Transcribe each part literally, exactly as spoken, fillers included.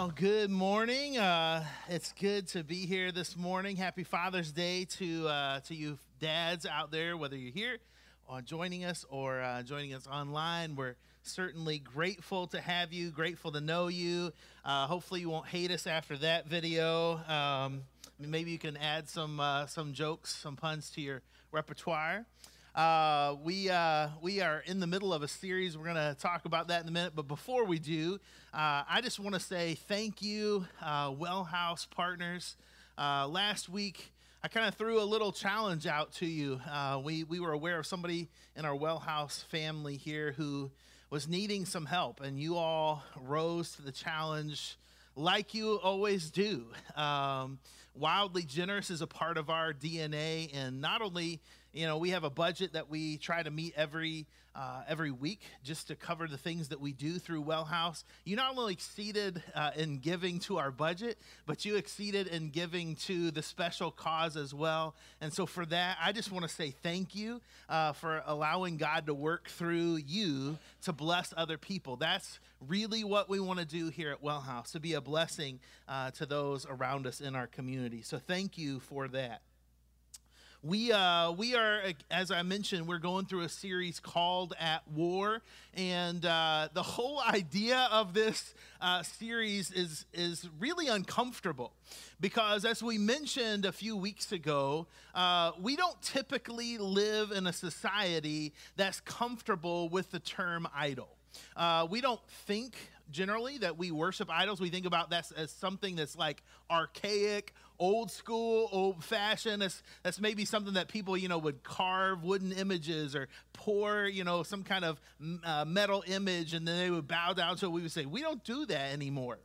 Well, good morning. Uh, it's good to be here this morning. Happy Father's Day to uh, to you dads out there, whether you're here or joining us or uh, joining us online. We're certainly grateful to have you, grateful to know you. Uh, hopefully you won't hate us after that video. Um, maybe you can add some uh, some jokes, some puns to your repertoire. Uh, we uh, we are in the middle of a series. We're going to talk about that in a minute. But before we do, uh, I just want to say thank you, uh, Wellhouse partners. Uh, last week, I kind of threw a little challenge out to you. Uh, we, we were aware of somebody in our Wellhouse family here who was needing some help, and you all rose to the challenge like you always do. Um, wildly generous is a part of our D N A, and not only, you know, we have a budget that we try to meet every uh, every week just to cover the things that we do through Wellhouse. You not only exceeded uh, in giving to our budget, but you exceeded in giving to the special cause as well. And so for that, I just want to say thank you uh, for allowing God to work through you to bless other people. That's really what we want to do here at Wellhouse, to be a blessing uh, to those around us in our community. So thank you for that. We uh, we are, as I mentioned, we're going through a series called At War, and uh, the whole idea of this uh, series is is really uncomfortable because, as we mentioned a few weeks ago, uh, we don't typically live in a society that's comfortable with the term idol. Uh, we don't think generally that we worship idols. We think about that as something that's like archaic, old school, old fashioned. That's, that's maybe something that people, you know, would carve wooden images or pour, you know, some kind of uh, metal image, and then they would bow down to it. We would say, we don't do that anymore.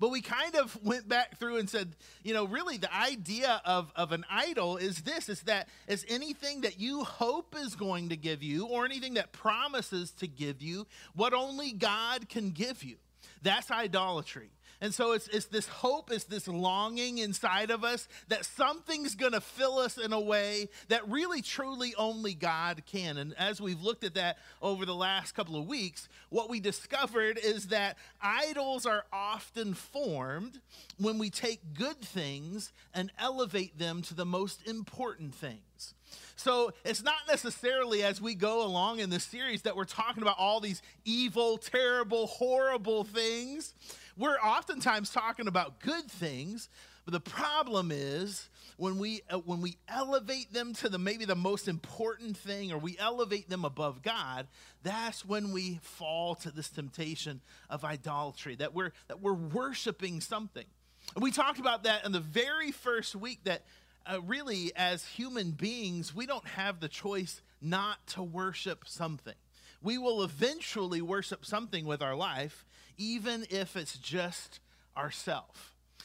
But we kind of went back through and said, you know, really the idea of, of an idol is this, is that is anything that you hope is going to give you or anything that promises to give you what only God can give you. That's idolatry. And so it's, it's this hope, it's this longing inside of us that something's going to fill us in a way that really, truly only God can. And as we've looked at that over the last couple of weeks, what we discovered is that idols are often formed when we take good things and elevate them to the most important things. So it's not necessarily as we go along in this series that we're talking about all these evil, terrible, horrible things. We're oftentimes talking about good things, but the problem is when we uh, when we elevate them to the maybe the most important thing, or we elevate them above God, that's when we fall to this temptation of idolatry, that we're that we're worshiping something. And we talked about that in the very first week, that Uh, really, as human beings, we don't have the choice not to worship something. We will eventually worship something with our life, even if it's just ourselves.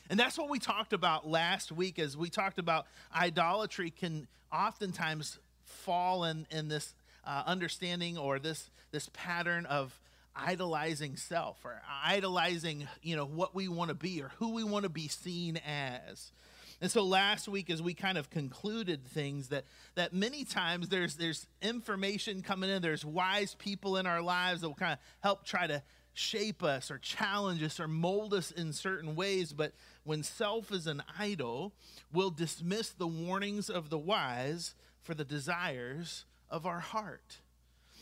And that's what we talked about last week, as we talked about idolatry can oftentimes fall in, in this uh, understanding or this, this pattern of idolizing self, or idolizing, you know, what we want to be or who we want to be seen as. And so last week, as we kind of concluded things, that that many times there's there's information coming in, there's wise people in our lives that will kind of help try to shape us or challenge us or mold us in certain ways. But when self is an idol, we'll dismiss the warnings of the wise for the desires of our heart.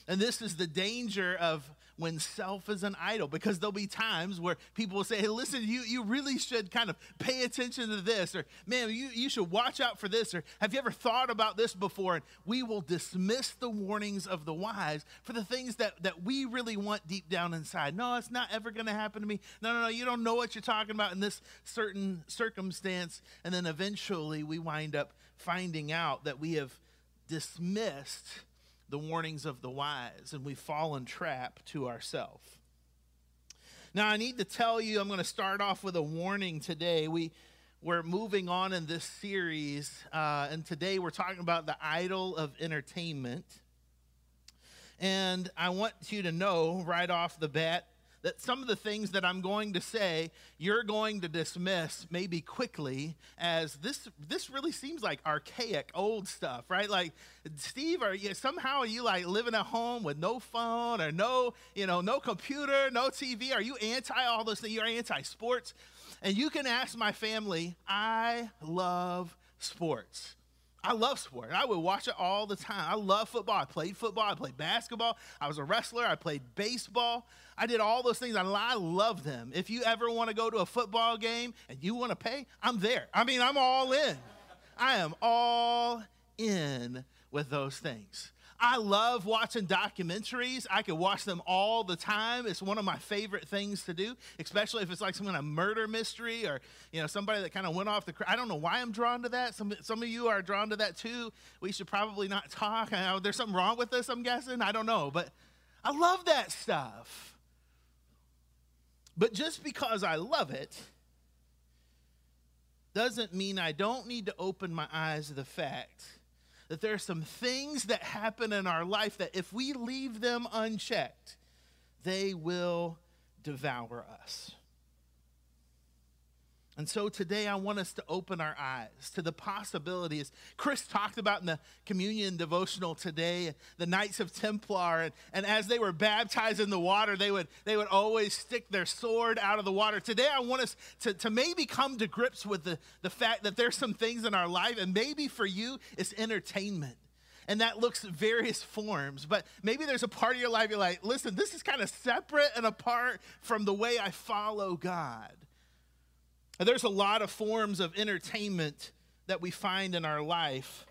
And this is the danger of when self is an idol, because there'll be times where people will say, hey, listen, you, you really should kind of pay attention to this, or man, you, you should watch out for this, or have you ever thought about this before? And we will dismiss the warnings of the wise for the things that, that we really want deep down inside. No, it's not ever going to happen to me. No, no, no, you don't know what you're talking about in this certain circumstance. And then eventually we wind up finding out that we have dismissed the warnings of the wise, and we fall in trap to ourselves. Now, I need to tell you, I'm going to start off with a warning today. We, we're moving on in this series, uh, and today we're talking about the idol of entertainment. And I want you to know right off the bat that some of the things that I'm going to say, you're going to dismiss maybe quickly as this this really seems like archaic old stuff, right? Like, Steve, are you somehow are you like living at home with no phone or no, you know, no computer, no T V? Are you anti all those things? You're anti sports? And you can ask my family, I love sports. I love sport. I would watch it all the time. I love football. I played football. I played basketball. I was a wrestler. I played baseball. I did all those things. I, I love them. If you ever want to go to a football game and you want to pay, I'm there. I mean, I'm all in. I am all in with those things. I love watching documentaries. I could watch them all the time. It's one of my favorite things to do, especially if it's like some kind of murder mystery or, you know, somebody that kind of went off the, cr- I don't know why I'm drawn to that. Some some of you are drawn to that too. We should probably not talk. I, there's something wrong with this, I'm guessing. I don't know, but I love that stuff. But just because I love it doesn't mean I don't need to open my eyes to the fact that there are some things that happen in our life that if we leave them unchecked, they will devour us. And so today I want us to open our eyes to the possibilities. Chris talked about in the communion devotional today, the Knights of Templar, and, and as they were baptized in the water, they would, they would always stick their sword out of the water. Today I want us to, to maybe come to grips with the, the fact that there's some things in our life, and maybe for you it's entertainment. And that looks various forms, but maybe there's a part of your life you're like, listen, this is kind of separate and apart from the way I follow God. There's a lot of forms of entertainment that we find in our life.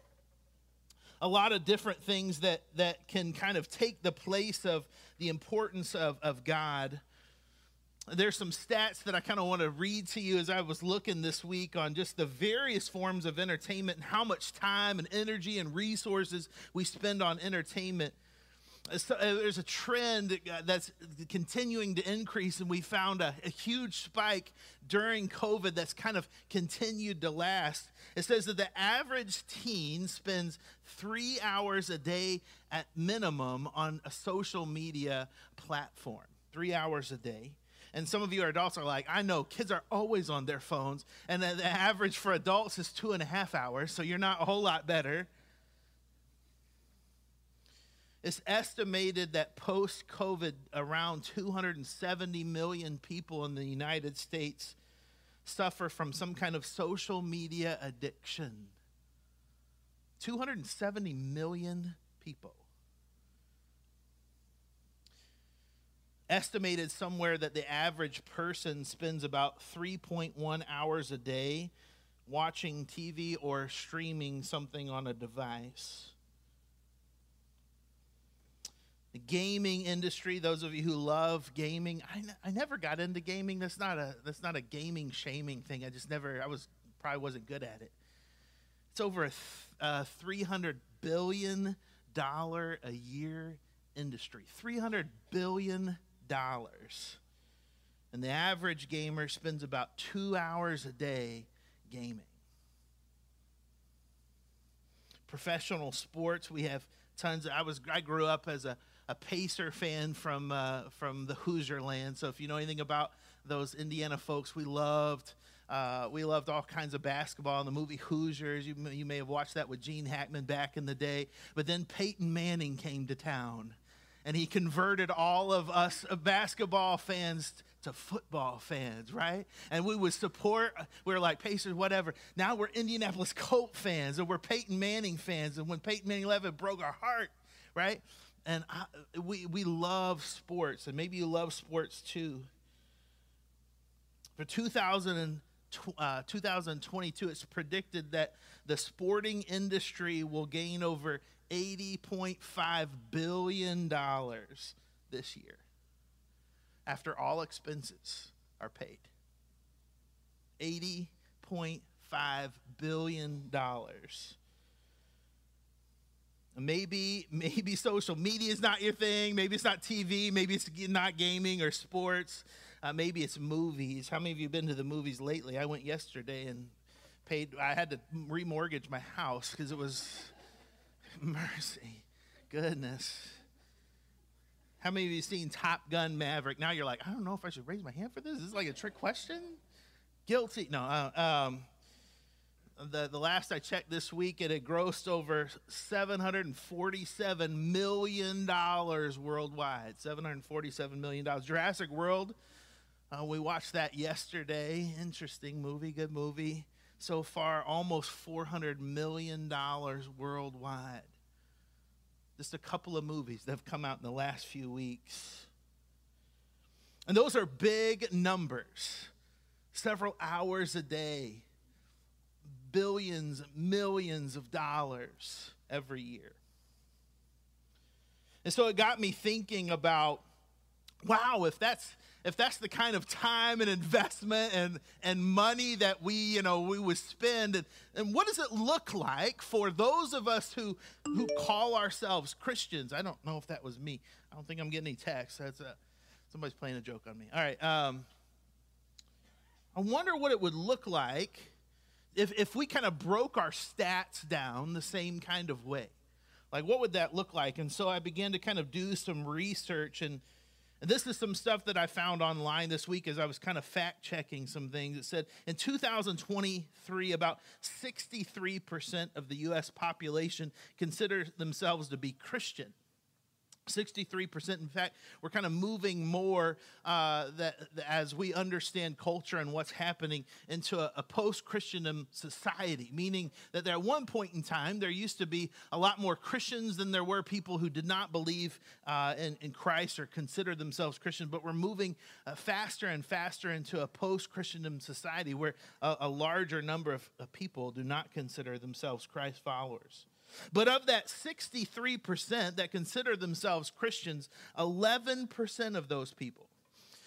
A lot of different things that, that can kind of take the place of the importance of, of God. There's some stats that I kind of want to read to you as I was looking this week on just the various forms of entertainment and how much time and energy and resources we spend on entertainment. So there's a trend that's continuing to increase, and we found a, a huge spike during COVID that's kind of continued to last. It says that the average teen spends three hours a day at minimum on a social media platform, three hours a day. And some of you adults are like, I know, kids are always on their phones, and the average for adults is two and a half hours, so you're not a whole lot better. It's estimated that post-COVID, around two hundred seventy million people in the United States suffer from some kind of social media addiction. two hundred seventy million people. Estimated somewhere that the average person spends about three point one hours a day watching T V or streaming something on a device. The gaming industry, those of you who love gaming, I, n- I never got into gaming. That's not a that's not a gaming shaming thing. I just never, I was probably wasn't good at it. It's over a th- uh, three hundred billion dollars a year industry, three hundred billion dollars. And the average gamer spends about two hours a day gaming. Professional sports, we have tons. Of, I was I grew up as a A Pacer fan from uh, from the Hoosier land. So if you know anything about those Indiana folks, we loved uh, we loved all kinds of basketball in the movie Hoosiers. You you may have watched that with Gene Hackman back in the day. But then Peyton Manning came to town, and he converted all of us uh, basketball fans to football fans, right? And we would support, we were like Pacers, whatever. Now we're Indianapolis Colt fans, and we're Peyton Manning fans. And when Peyton Manning left, it broke our heart, right? And I, we, we love sports, and maybe you love sports too. For two thousand twenty-two, it's predicted that the sporting industry will gain over eighty point five billion dollars this year after all expenses are paid. eighty point five billion dollars. Maybe maybe social media is not your thing. Maybe it's not T V. Maybe it's not gaming or sports. Uh, maybe it's movies. How many of you have been to the movies lately? I went yesterday and paid. I had to remortgage my house because it was mercy, goodness. How many of you have seen Top Gun Maverick? Now you're like, I don't know if I should raise my hand for this. Is this like a trick question? Guilty. No. Uh, um, the, the last I checked this week, it had grossed over seven hundred forty-seven million dollars worldwide. seven hundred forty-seven million dollars. Jurassic World, uh, we watched that yesterday. Interesting movie, good movie. So far, almost four hundred million dollars worldwide. Just a couple of movies that have come out in the last few weeks. And those are big numbers. Several hours a day. Billions, millions of dollars every year. And so it got me thinking about, wow, if that's if that's the kind of time and investment and, and money that we, you know, we would spend, and, and what does it look like for those of us who who call ourselves Christians? I don't know if that was me. I don't think I'm getting any texts. That's a, somebody's playing a joke on me. All right. Um, I wonder what it would look like if, if we kind of broke our stats down the same kind of way. Like, what would that look like? And so I began to kind of do some research, and And this is some stuff that I found online this week as I was kind of fact-checking some things. It said in two thousand twenty-three, about sixty-three percent of the U S population consider themselves to be Christian. sixty-three percent. In fact, we're kind of moving more uh, that, as we understand culture and what's happening into a, a post-Christendom society, meaning that at one point in time, there used to be a lot more Christians than there were people who did not believe uh, in, in Christ or consider themselves Christian, but we're moving uh, faster and faster into a post-Christendom society where a, a larger number of, of people do not consider themselves Christ followers. But of that sixty-three percent that consider themselves Christians, eleven percent of those people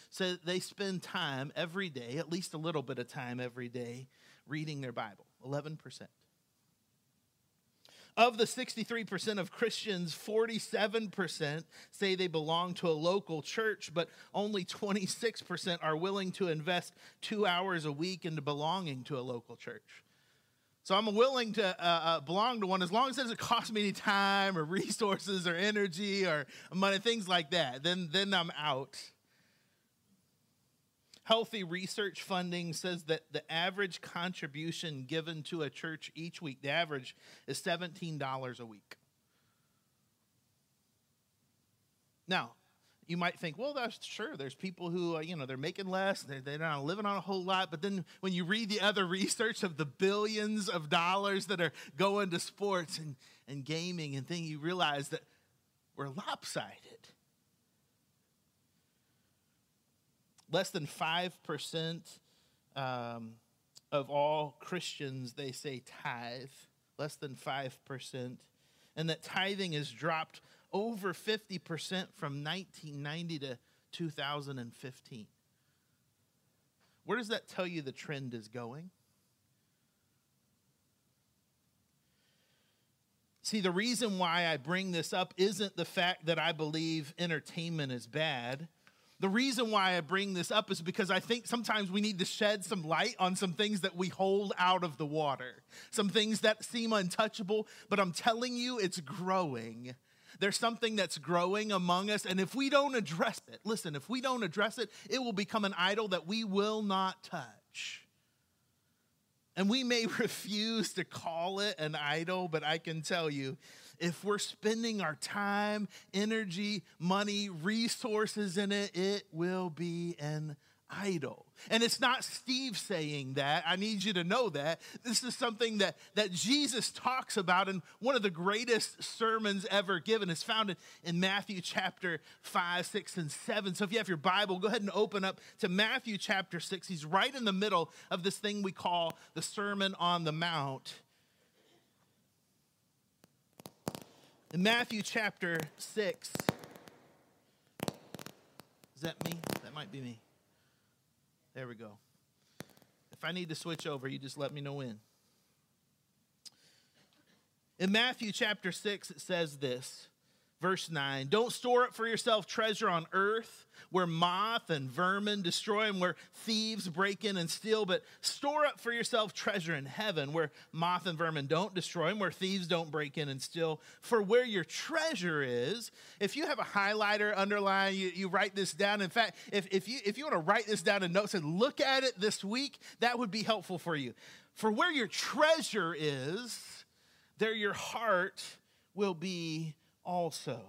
say they spend time every day, at least a little bit of time every day, reading their Bible. eleven percent. Of the sixty-three percent of Christians, forty-seven percent say they belong to a local church, but only twenty-six percent are willing to invest two hours a week into belonging to a local church. So I'm willing to uh, uh, belong to one as long as it doesn't cost me any time or resources or energy or money, things like that. Then, then I'm out. Healthy Research Funding says that the average contribution given to a church each week, the average is seventeen dollars a week. Now, you might think, well, that's sure. There's people who, uh, you know, they're making less. They're, they're not living on a whole lot. But then when you read the other research of the billions of dollars that are going to sports and, and gaming and things, you realize that we're lopsided. Less than five percent um, of all Christians, they say tithe. Less than five percent. And that tithing has dropped over fifty percent from nineteen ninety to two thousand fifteen. Where does that tell you the trend is going? See, the reason why I bring this up isn't the fact that I believe entertainment is bad. The reason why I bring this up is because I think sometimes we need to shed some light on some things that we hold out of the water, some things that seem untouchable, but I'm telling you, it's growing. There's something that's growing among us, and if we don't address it, listen, if we don't address it, it will become an idol that we will not touch. And we may refuse to call it an idol, but I can tell you, if we're spending our time, energy, money, resources in it, it will be an idol. And it's not Steve saying that. I need you to know that. This is something that, that Jesus talks about in one of the greatest sermons ever given. It's found in, in Matthew chapter five, six, and seven. So if you have your Bible, go ahead and open up to Matthew chapter six. He's right in the middle of this thing we call the Sermon on the Mount. In Matthew chapter six, is that me? That might be me. There we go. If I need to switch over, you just let me know when. In Matthew chapter six, it says this, Verse nine, don't store up for yourself treasure on earth where moth and vermin destroy and where thieves break in and steal, but store up for yourself treasure in heaven where moth and vermin don't destroy and where thieves don't break in and steal. For where your treasure is, if you have a highlighter, underline, you, you write this down. In fact, if, if you if you want to write this down in notes and look at it this week, that would be helpful for you. For where your treasure is, there your heart will be also.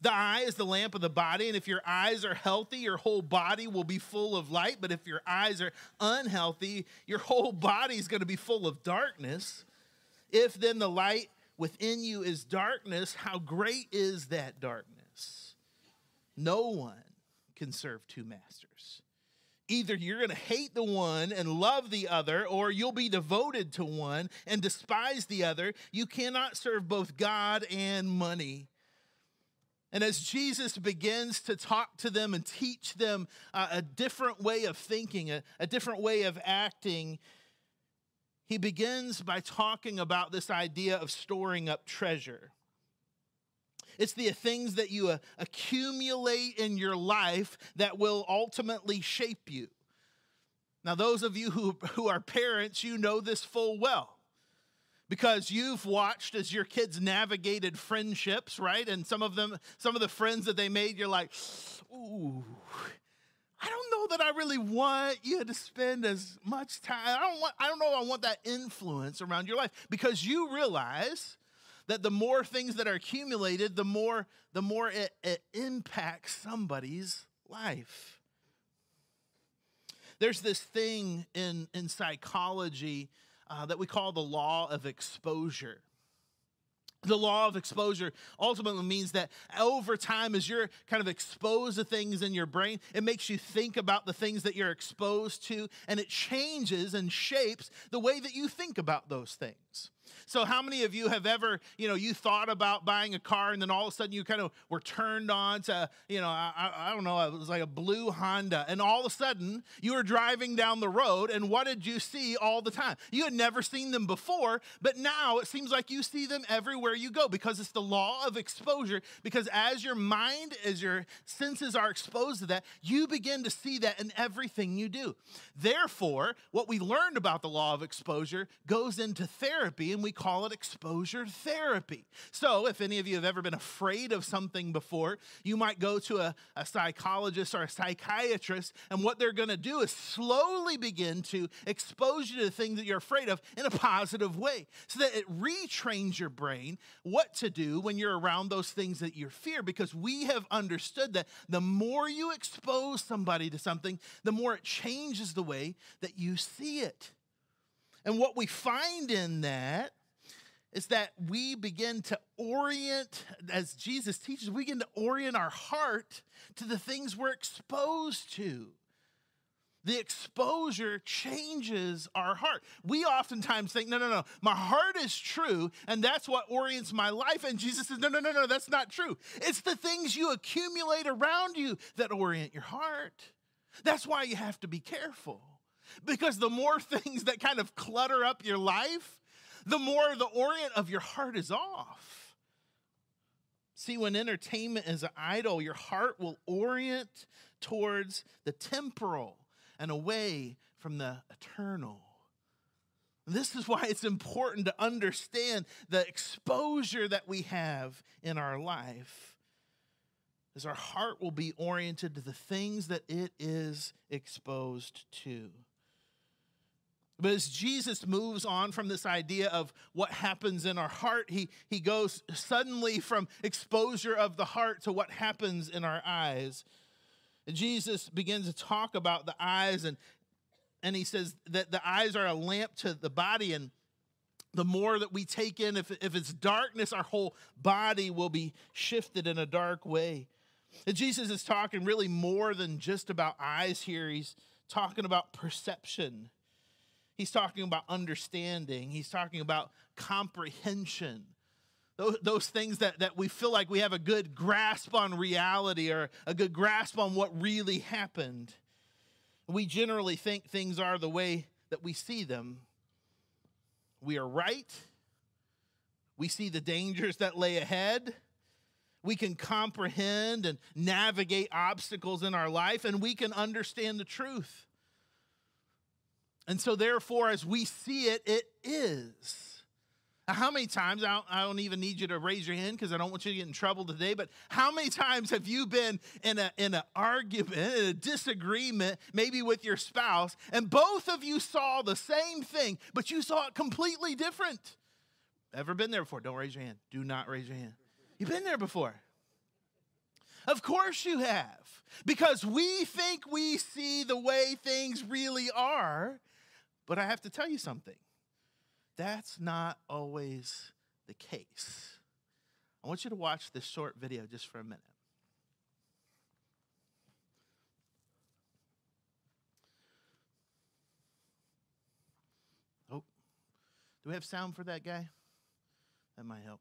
The eye is the lamp of the body, and if your eyes are healthy, your whole body will be full of light. But if your eyes are unhealthy, your whole body is going to be full of darkness. If then the light within you is darkness, how great is that darkness? No one can serve two masters. Either you're going to hate the one and love the other, or you'll be devoted to one and despise the other. You cannot serve both God and money. And as Jesus begins to talk to them and teach them uh, a different way of thinking, a, a different way of acting, he begins by talking about this idea of storing up treasure. It's the things that you accumulate in your life that will ultimately shape you. Now, those of you who, who are parents, you know this full well, because you've watched as your kids navigated friendships, right? And some of them, some of the friends that they made, you're like, ooh, I don't know that I really want you to spend as much time. I don't want, I don't know if I want that influence around your life, because you realize that the more things that are accumulated, the more, the more it, it impacts somebody's life. There's this thing in, in psychology uh, that we call the law of exposure. The law of exposure ultimately means that over time, as you're kind of exposed to things in your brain, it makes you think about the things that you're exposed to, and it changes and shapes the way that you think about those things. So how many of you have ever, you know, you thought about buying a car, and then all of a sudden you kind of were turned on to, you know, I, I don't know, it was like a blue Honda. And all of a sudden you were driving down the road, and what did you see all the time? You had never seen them before, but now it seems like you see them everywhere you go, because it's the law of exposure. Because as your mind, as your senses are exposed to that, you begin to see that in everything you do. Therefore, what we learned about the law of exposure goes into therapy, and we call it exposure therapy. So if any of you have ever been afraid of something before, you might go to a, a psychologist or a psychiatrist, and what they're going to do is slowly begin to expose you to the things that you're afraid of in a positive way, so that it retrains your brain what to do when you're around those things that you fear, because we have understood that the more you expose somebody to something, the more it changes the way that you see it. And what we find in that is that we begin to orient, as Jesus teaches, we begin to orient our heart to the things we're exposed to. The exposure changes our heart. We oftentimes think, no, no, no, my heart is true, and that's what orients my life. And Jesus says, no, no, no, no, that's not true. It's the things you accumulate around you that orient your heart. That's why you have to be careful. Because the more things that kind of clutter up your life, the more the orient of your heart is off. See, when entertainment is an idol, your heart will orient towards the temporal and away from the eternal. This is why it's important to understand the exposure that we have in our life, as our heart will be oriented to the things that it is exposed to. But as Jesus moves on from this idea of what happens in our heart, he, he goes suddenly from exposure of the heart to what happens in our eyes. And Jesus begins to talk about the eyes, and, and he says that the eyes are a lamp to the body, and the more that we take in, if, if it's darkness, our whole body will be shifted in a dark way. And Jesus is talking really more than just about eyes here. He's talking about perception. He's talking about understanding. He's talking about comprehension. Those, those things that, that we feel like we have a good grasp on reality, or a good grasp on what really happened. We generally think things are the way that we see them. We are right. We see the dangers that lay ahead. We can comprehend and navigate obstacles in our life, and we can understand the truth. And so therefore, as we see it, it is. Now, how many times, I don't, I don't even need you to raise your hand because I don't want you to get in trouble today, but how many times have you been in a, in an argument, in a disagreement, maybe with your spouse, and both of you saw the same thing, but you saw it completely different? Ever been there before? Don't raise your hand. Do not raise your hand. You've been there before. Of course you have. Because we think we see the way things really are. But I have to tell you something. That's not always the case. I want you to watch this short video just for a minute. Oh, do we have sound for that guy? That might help.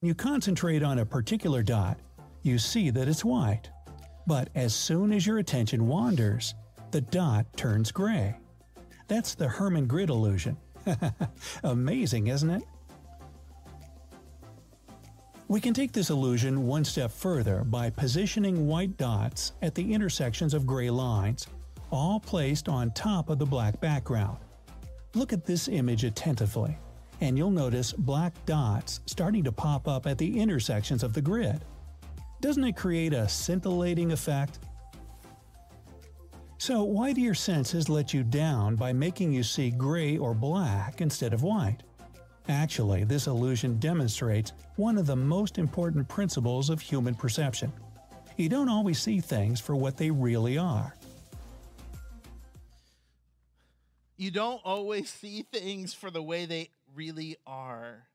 When you concentrate on a particular dot, you see that it's white. But as soon as your attention wanders, the dot turns gray. That's the Hermann grid illusion. Amazing, isn't it? We can take this illusion one step further by positioning white dots at the intersections of gray lines, all placed on top of the black background. Look at this image attentively, and you'll notice black dots starting to pop up at the intersections of the grid. Doesn't it create a scintillating effect? So why do your senses let you down by making you see gray or black instead of white? Actually, this illusion demonstrates one of the most important principles of human perception. You don't always see things for what they really are. You don't always see things for the way they really are.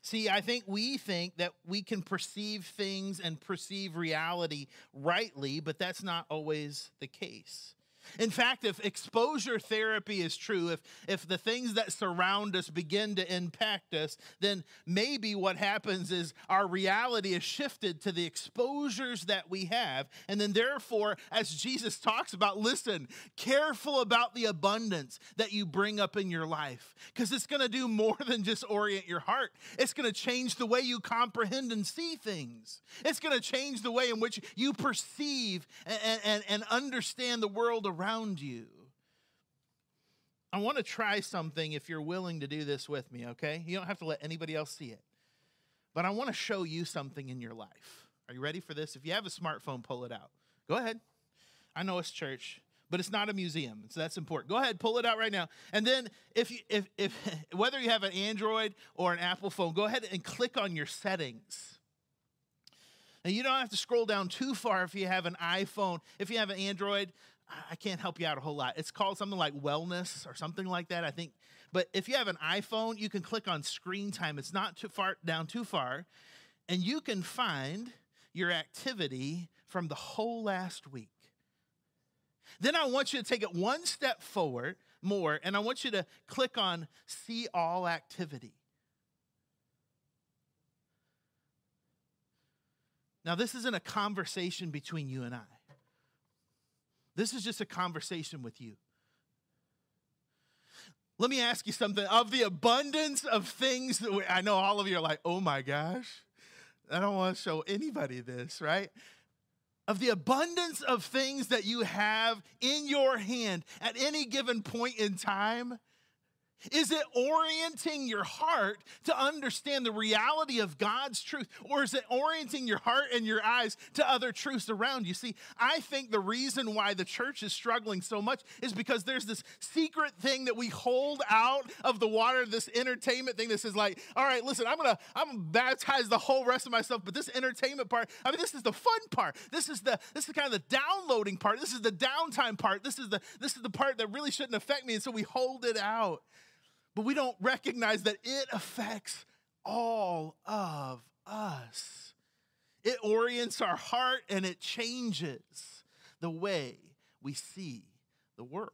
See, I think we think that we can perceive things and perceive reality rightly, but that's not always the case. In fact, if exposure therapy is true, if, if the things that surround us begin to impact us, then maybe what happens is our reality is shifted to the exposures that we have. And then therefore, as Jesus talks about, listen, careful about the abundance that you bring up in your life, because it's going to do more than just orient your heart. It's going to change the way you comprehend and see things. It's going to change the way in which you perceive and, and, and understand the world around around you. I want to try something if you're willing to do this with me, okay? You don't have to let anybody else see it. But I want to show you something in your life. Are you ready for this? If you have a smartphone, pull it out. Go ahead. I know it's church, but it's not a museum, so that's important. Go ahead, pull it out right now. And then if you if if whether you have an Android or an Apple phone, go ahead and click on your settings. And you don't have to scroll down too far if you have an iPhone. If you have an Android, I can't help you out a whole lot. It's called something like wellness or something like that, I think. But if you have an iPhone, you can click on screen time. It's not too far down too far. And you can find your activity from the whole last week. Then I want you to take it one step forward more, and I want you to click on see all activity. Now, this isn't a conversation between you and I. This is just a conversation with you. Let me ask you something. Of the abundance of things that we, I know all of you are like, oh my gosh, I don't want to show anybody this, right? Of the abundance of things that you have in your hand at any given point in time, is it orienting your heart to understand the reality of God's truth? Or is it orienting your heart and your eyes to other truths around you? See, I think the reason why the church is struggling so much is because there's this secret thing that we hold out of the water, this entertainment thing that says like, all right, listen, I'm going to I'm gonna baptize the whole rest of myself, but this entertainment part, I mean, this is the fun part. This is the this is kind of the downloading part. This is the downtime part. This is the This is the part that really shouldn't affect me, and so we hold it out. But we don't recognize that it affects all of us. It orients our heart and it changes the way we see the world.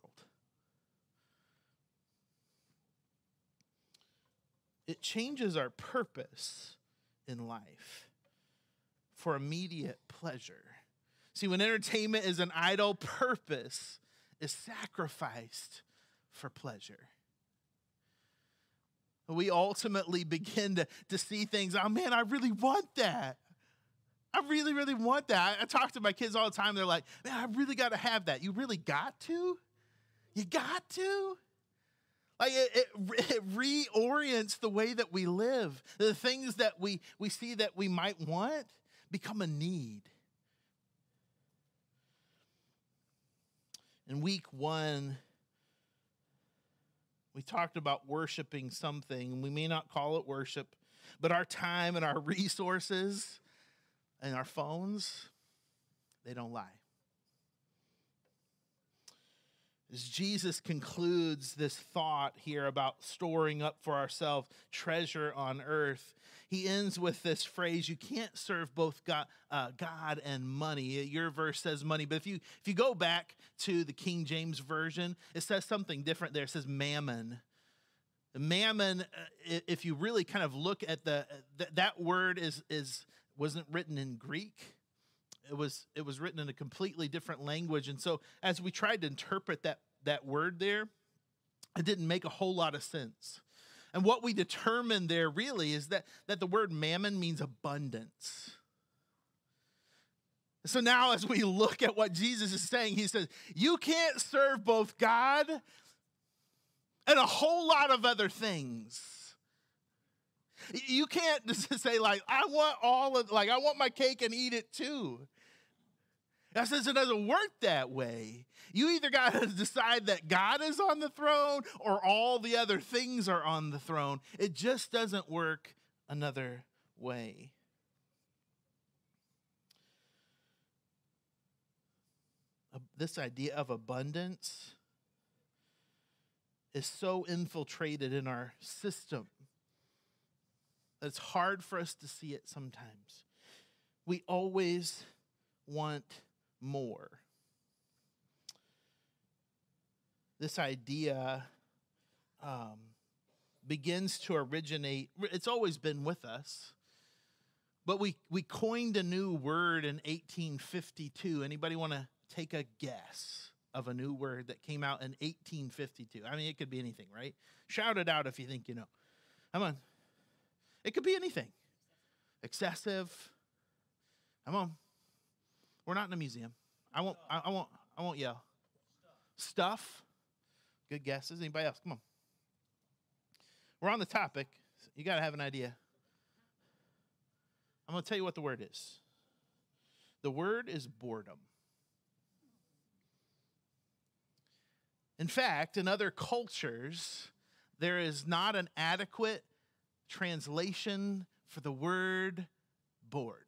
It changes our purpose in life for immediate pleasure. See, when entertainment is an idol, purpose is sacrificed for pleasure. we ultimately begin to, to see things. Oh, man, I really want that. I really, really want that. I, I talk to my kids all the time. They're like, man, I really got to have that. You really got to? You got to? Like it, it, it reorients the way that we live. The things that we, we see that we might want become a need. In week one, we talked about worshiping something. We may not call it worship, but our time and our resources and our phones, they don't lie. As Jesus concludes this thought here about storing up for ourselves treasure on earth, he ends with this phrase, you can't serve both God, uh, God and money. Your verse says money, but if you if you go back to the King James Version, it says something different there. It says mammon. Mammon, uh, if you really kind of look at the, uh, th- that word is is wasn't written in Greek. It was it was written in a completely different language. And so as we tried to interpret that, that word there, it didn't make a whole lot of sense. And what we determined there really is that, that the word mammon means abundance. So now as we look at what Jesus is saying, he says, you can't serve both God and a whole lot of other things. You can't just say like, I want all of, like, I want my cake and eat it too. That says it doesn't work that way. You either got to decide that God is on the throne or all the other things are on the throne. It just doesn't work another way. This idea of abundance is so infiltrated in our system. It's hard for us to see it sometimes. We always want more. This idea um, begins to originate. It's always been with us, but we, we coined a new word in eighteen fifty-two. Anybody want to take a guess of a new word that came out in eighteen fifty-two? I mean, it could be anything, right? Shout it out if you think you know. Come on. It could be anything. Excessive. Come on. We're not in a museum. I won't I, I won't I won't yell. Stuff. Stuff. Good guesses. Anybody else? Come on. We're on the topic. So you gotta have an idea. I'm gonna tell you what the word is. The word is boredom. In fact, in other cultures, there is not an adequate translation for the word bored.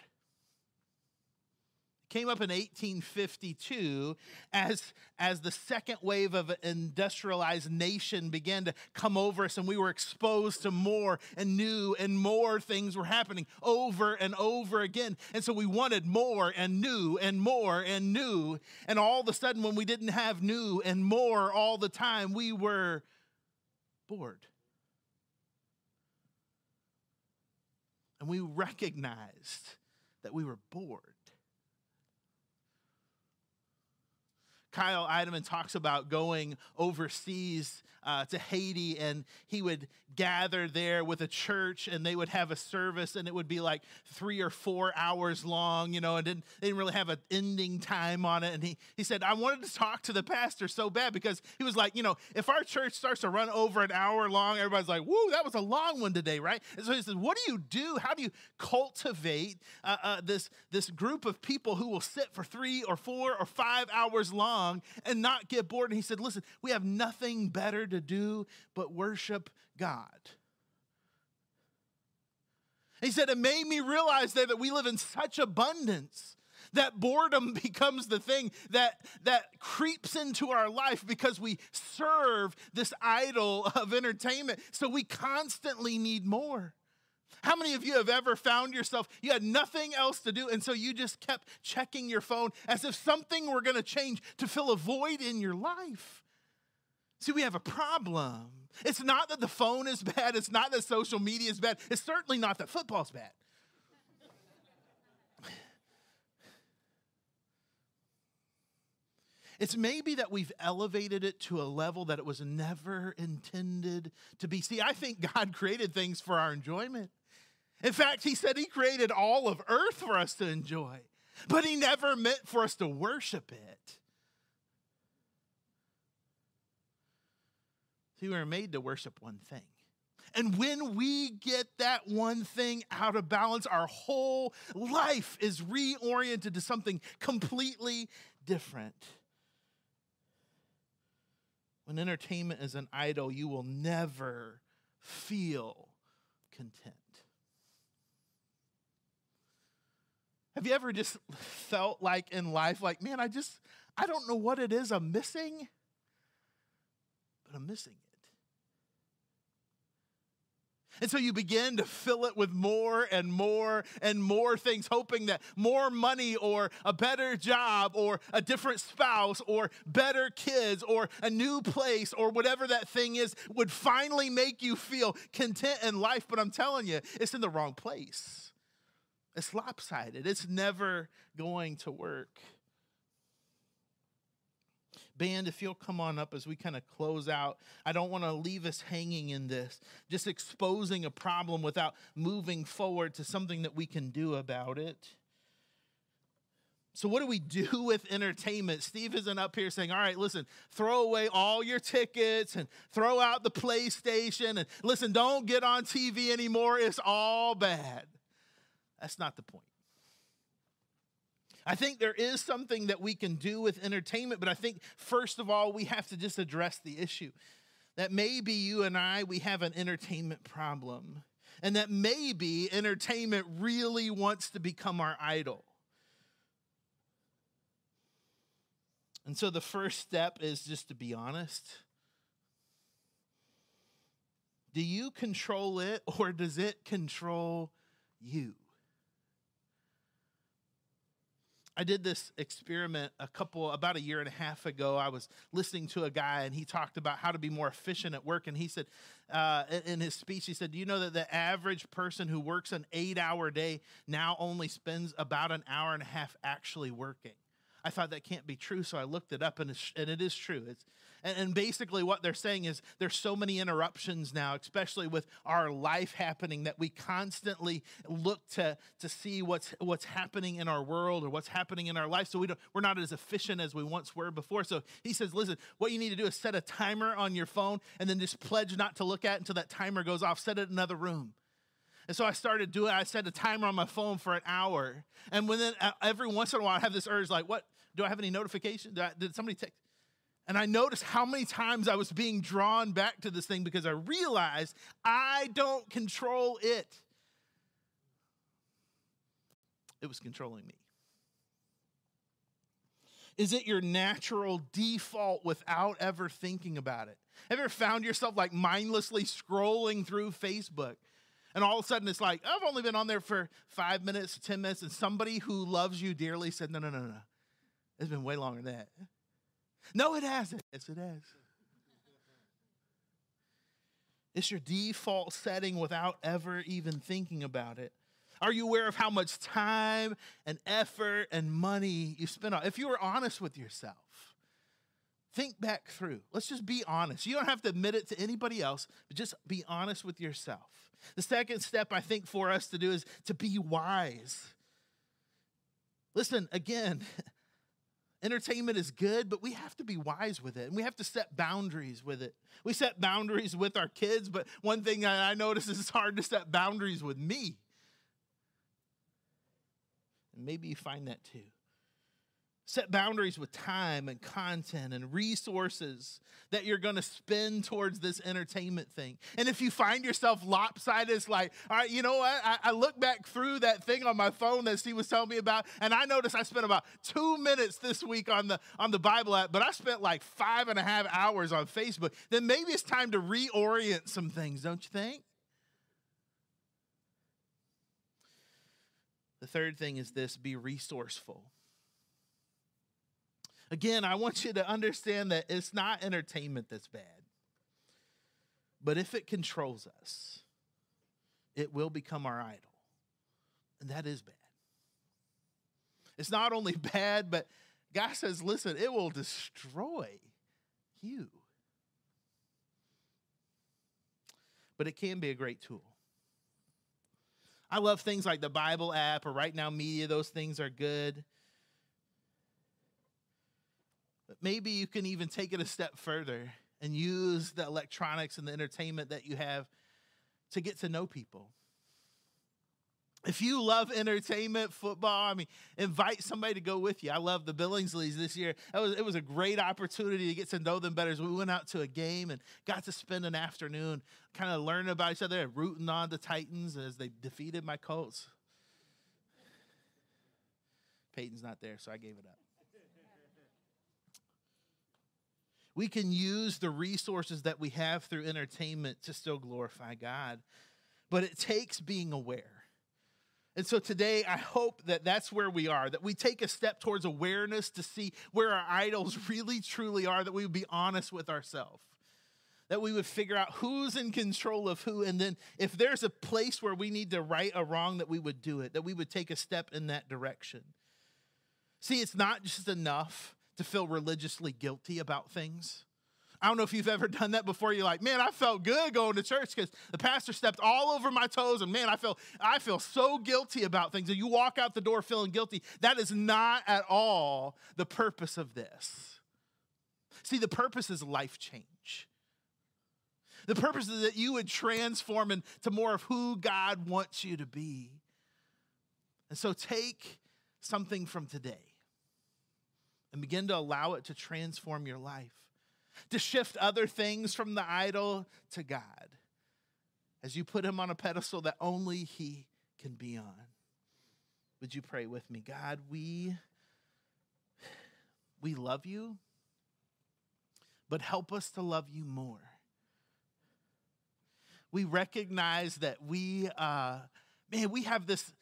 It came up in eighteen fifty-two as, as the second wave of an industrialized nation began to come over us and we were exposed to more and new and more things were happening over and over again. And so we wanted more and new and more and new. And all of a sudden when we didn't have new and more all the time, we were bored. And we recognized that we were bored. Kyle Itaman talks about going overseas uh, to Haiti, and he would gather there with a church, and they would have a service, and it would be like three or four hours long, you know, and didn't, they didn't really have an ending time on it. And he, he said, I wanted to talk to the pastor so bad because he was like, you know, if our church starts to run over an hour long, everybody's like, woo, that was a long one today, right? And so he says, what do you do? How do you cultivate uh, uh, this, this group of people who will sit for three or four or five hours long and not get bored? And he said, listen, we have nothing better to do but worship God. He said, it made me realize that, that we live in such abundance that boredom becomes the thing that, that creeps into our life because we serve this idol of entertainment. So we constantly need more. How many of you have ever found yourself, you had nothing else to do, and so you just kept checking your phone as if something were going to change to fill a void in your life? See, we have a problem. It's not that the phone is bad. It's not that social media is bad. It's certainly not that football's bad. It's maybe that we've elevated it to a level that it was never intended to be. See, I think God created things for our enjoyment. In fact, he said he created all of earth for us to enjoy, but he never meant for us to worship it. See, we were made to worship one thing. And when we get that one thing out of balance, our whole life is reoriented to something completely different. When entertainment is an idol, you will never feel content. Have you ever just felt like in life, like, man, I just, I don't know what it is I'm missing, but I'm missing it. And so you begin to fill it with more and more and more things, hoping that more money or a better job or a different spouse or better kids or a new place or whatever that thing is would finally make you feel content in life. But I'm telling you, it's in the wrong place. It's lopsided. It's never going to work. Band, if you'll come on up as we kind of close out. I don't want to leave us hanging in this, just exposing a problem without moving forward to something that we can do about it. So what do we do with entertainment? Steve isn't up here saying, all right, listen, throw away all your tickets and throw out the PlayStation and listen, don't get on T V anymore. It's all bad. That's not the point. I think there is something that we can do with entertainment, but I think, first of all, we have to just address the issue. That maybe you and I, we have an entertainment problem, and that maybe entertainment really wants to become our idol. And so the first step is just to be honest. Do you control it, or does it control you? I did this experiment a couple, about a year and a half ago. I was listening to a guy, and he talked about how to be more efficient at work. And he said, uh, in his speech, he said, do you know that the average person who works an eight-hour day now only spends about an hour and a half actually working? I thought that can't be true, so I looked it up, and, it's, and it is true. It's, and, and basically what they're saying is there's so many interruptions now, especially with our life happening, that we constantly look to, to see what's, what's happening in our world or what's happening in our life, so we don't, we're not as efficient as we once were before. So he says, listen, what you need to do is set a timer on your phone and then just pledge not to look at it until that timer goes off. Set it in another room. And so I started doing it. I set a timer on my phone for an hour. And within, every once in a while, I have this urge like, what? Do I have any notifications? Did, I, did somebody text? And I noticed how many times I was being drawn back to this thing because I realized I don't control it. It was controlling me. Is it your natural default without ever thinking about it? Have you ever found yourself like mindlessly scrolling through Facebook? And all of a sudden, it's like, I've only been on there for five minutes, ten minutes, and somebody who loves you dearly said, no, no, no, no. It's been way longer than that. No, it hasn't. Yes, it has. It's your default setting without ever even thinking about it. Are you aware of how much time and effort and money you spend on? If you were honest with yourself, think back through. Let's just be honest. You don't have to admit it to anybody else, but just be honest with yourself. The second step I think for us to do is to be wise. Listen, again, entertainment is good, but we have to be wise with it, and we have to set boundaries with it. We set boundaries with our kids, but one thing I notice is it's hard to set boundaries with me. And maybe you find that too. Set boundaries with time and content and resources that you're going to spend towards this entertainment thing. And if you find yourself lopsided, it's like, all right, you know what? I, I look back through that thing on my phone that Steve was telling me about, and I noticed I spent about two minutes this week on the, on the Bible app, but I spent like five and a half hours on Facebook. Then maybe it's time to reorient some things, don't you think? The third thing is this, be resourceful. Again, I want you to understand that it's not entertainment that's bad. But if it controls us, it will become our idol. And that is bad. It's not only bad, but God says, listen, it will destroy you. But it can be a great tool. I love things like the Bible app or Right Now Media. Those things are good. But maybe you can even take it a step further and use the electronics and the entertainment that you have to get to know people. If you love entertainment, football, I mean, invite somebody to go with you. I love the Billingsleys this year. It was, it was a great opportunity to get to know them better. So we went out to a game and got to spend an afternoon kind of learning about each other and rooting on the Titans as they defeated my Colts. Peyton's not there, so I gave it up. We can use the resources that we have through entertainment to still glorify God, but it takes being aware. And so today, I hope that that's where we are, that we take a step towards awareness to see where our idols really, truly are, that we would be honest with ourselves, that we would figure out who's in control of who, and then if there's a place where we need to right or wrong, that we would do it, that we would take a step in that direction. See, it's not just enough to feel religiously guilty about things. I don't know if you've ever done that before. You're like, man, I felt good going to church because the pastor stepped all over my toes, and man, I feel, I feel so guilty about things. And you walk out the door feeling guilty. That is not at all the purpose of this. See, the purpose is life change. The purpose is that you would transform into more of who God wants you to be. And so take something from today and begin to allow it to transform your life, to shift other things from the idol to God as you put him on a pedestal that only he can be on. Would you pray with me? God, we, we love you, but help us to love you more. We recognize that we, uh, man, we have this,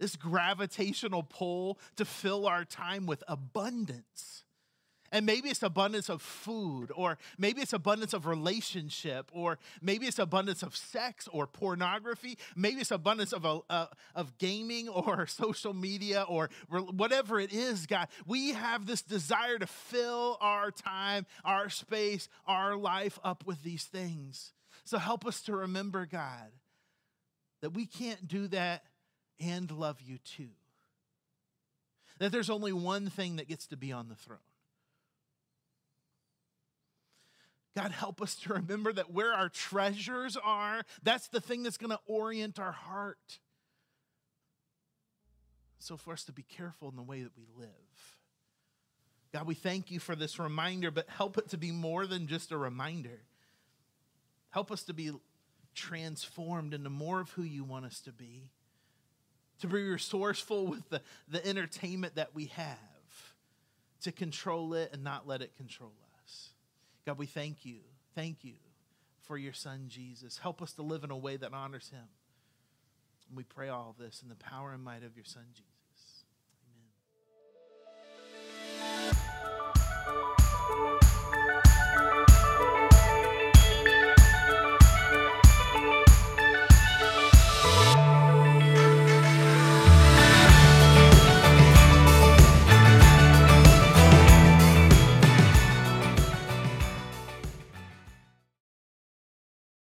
this gravitational pull to fill our time with abundance. And maybe it's abundance of food, or maybe it's abundance of relationship, or maybe it's abundance of sex or pornography. Maybe it's abundance of, uh, of gaming or social media or whatever it is, God. We have this desire to fill our time, our space, our life up with these things. So help us to remember, God, that we can't do that and love you too. That there's only one thing that gets to be on the throne. God, help us to remember that where our treasures are, that's the thing that's going to orient our heart. So for us to be careful in the way that we live. God, we thank you for this reminder, but help it to be more than just a reminder. Help us to be transformed into more of who you want us to be, to be resourceful with the, the entertainment that we have, to control it and not let it control us. God, we thank you, thank you for your son, Jesus. Help us to live in a way that honors him. And we pray all of this in the power and might of your son, Jesus.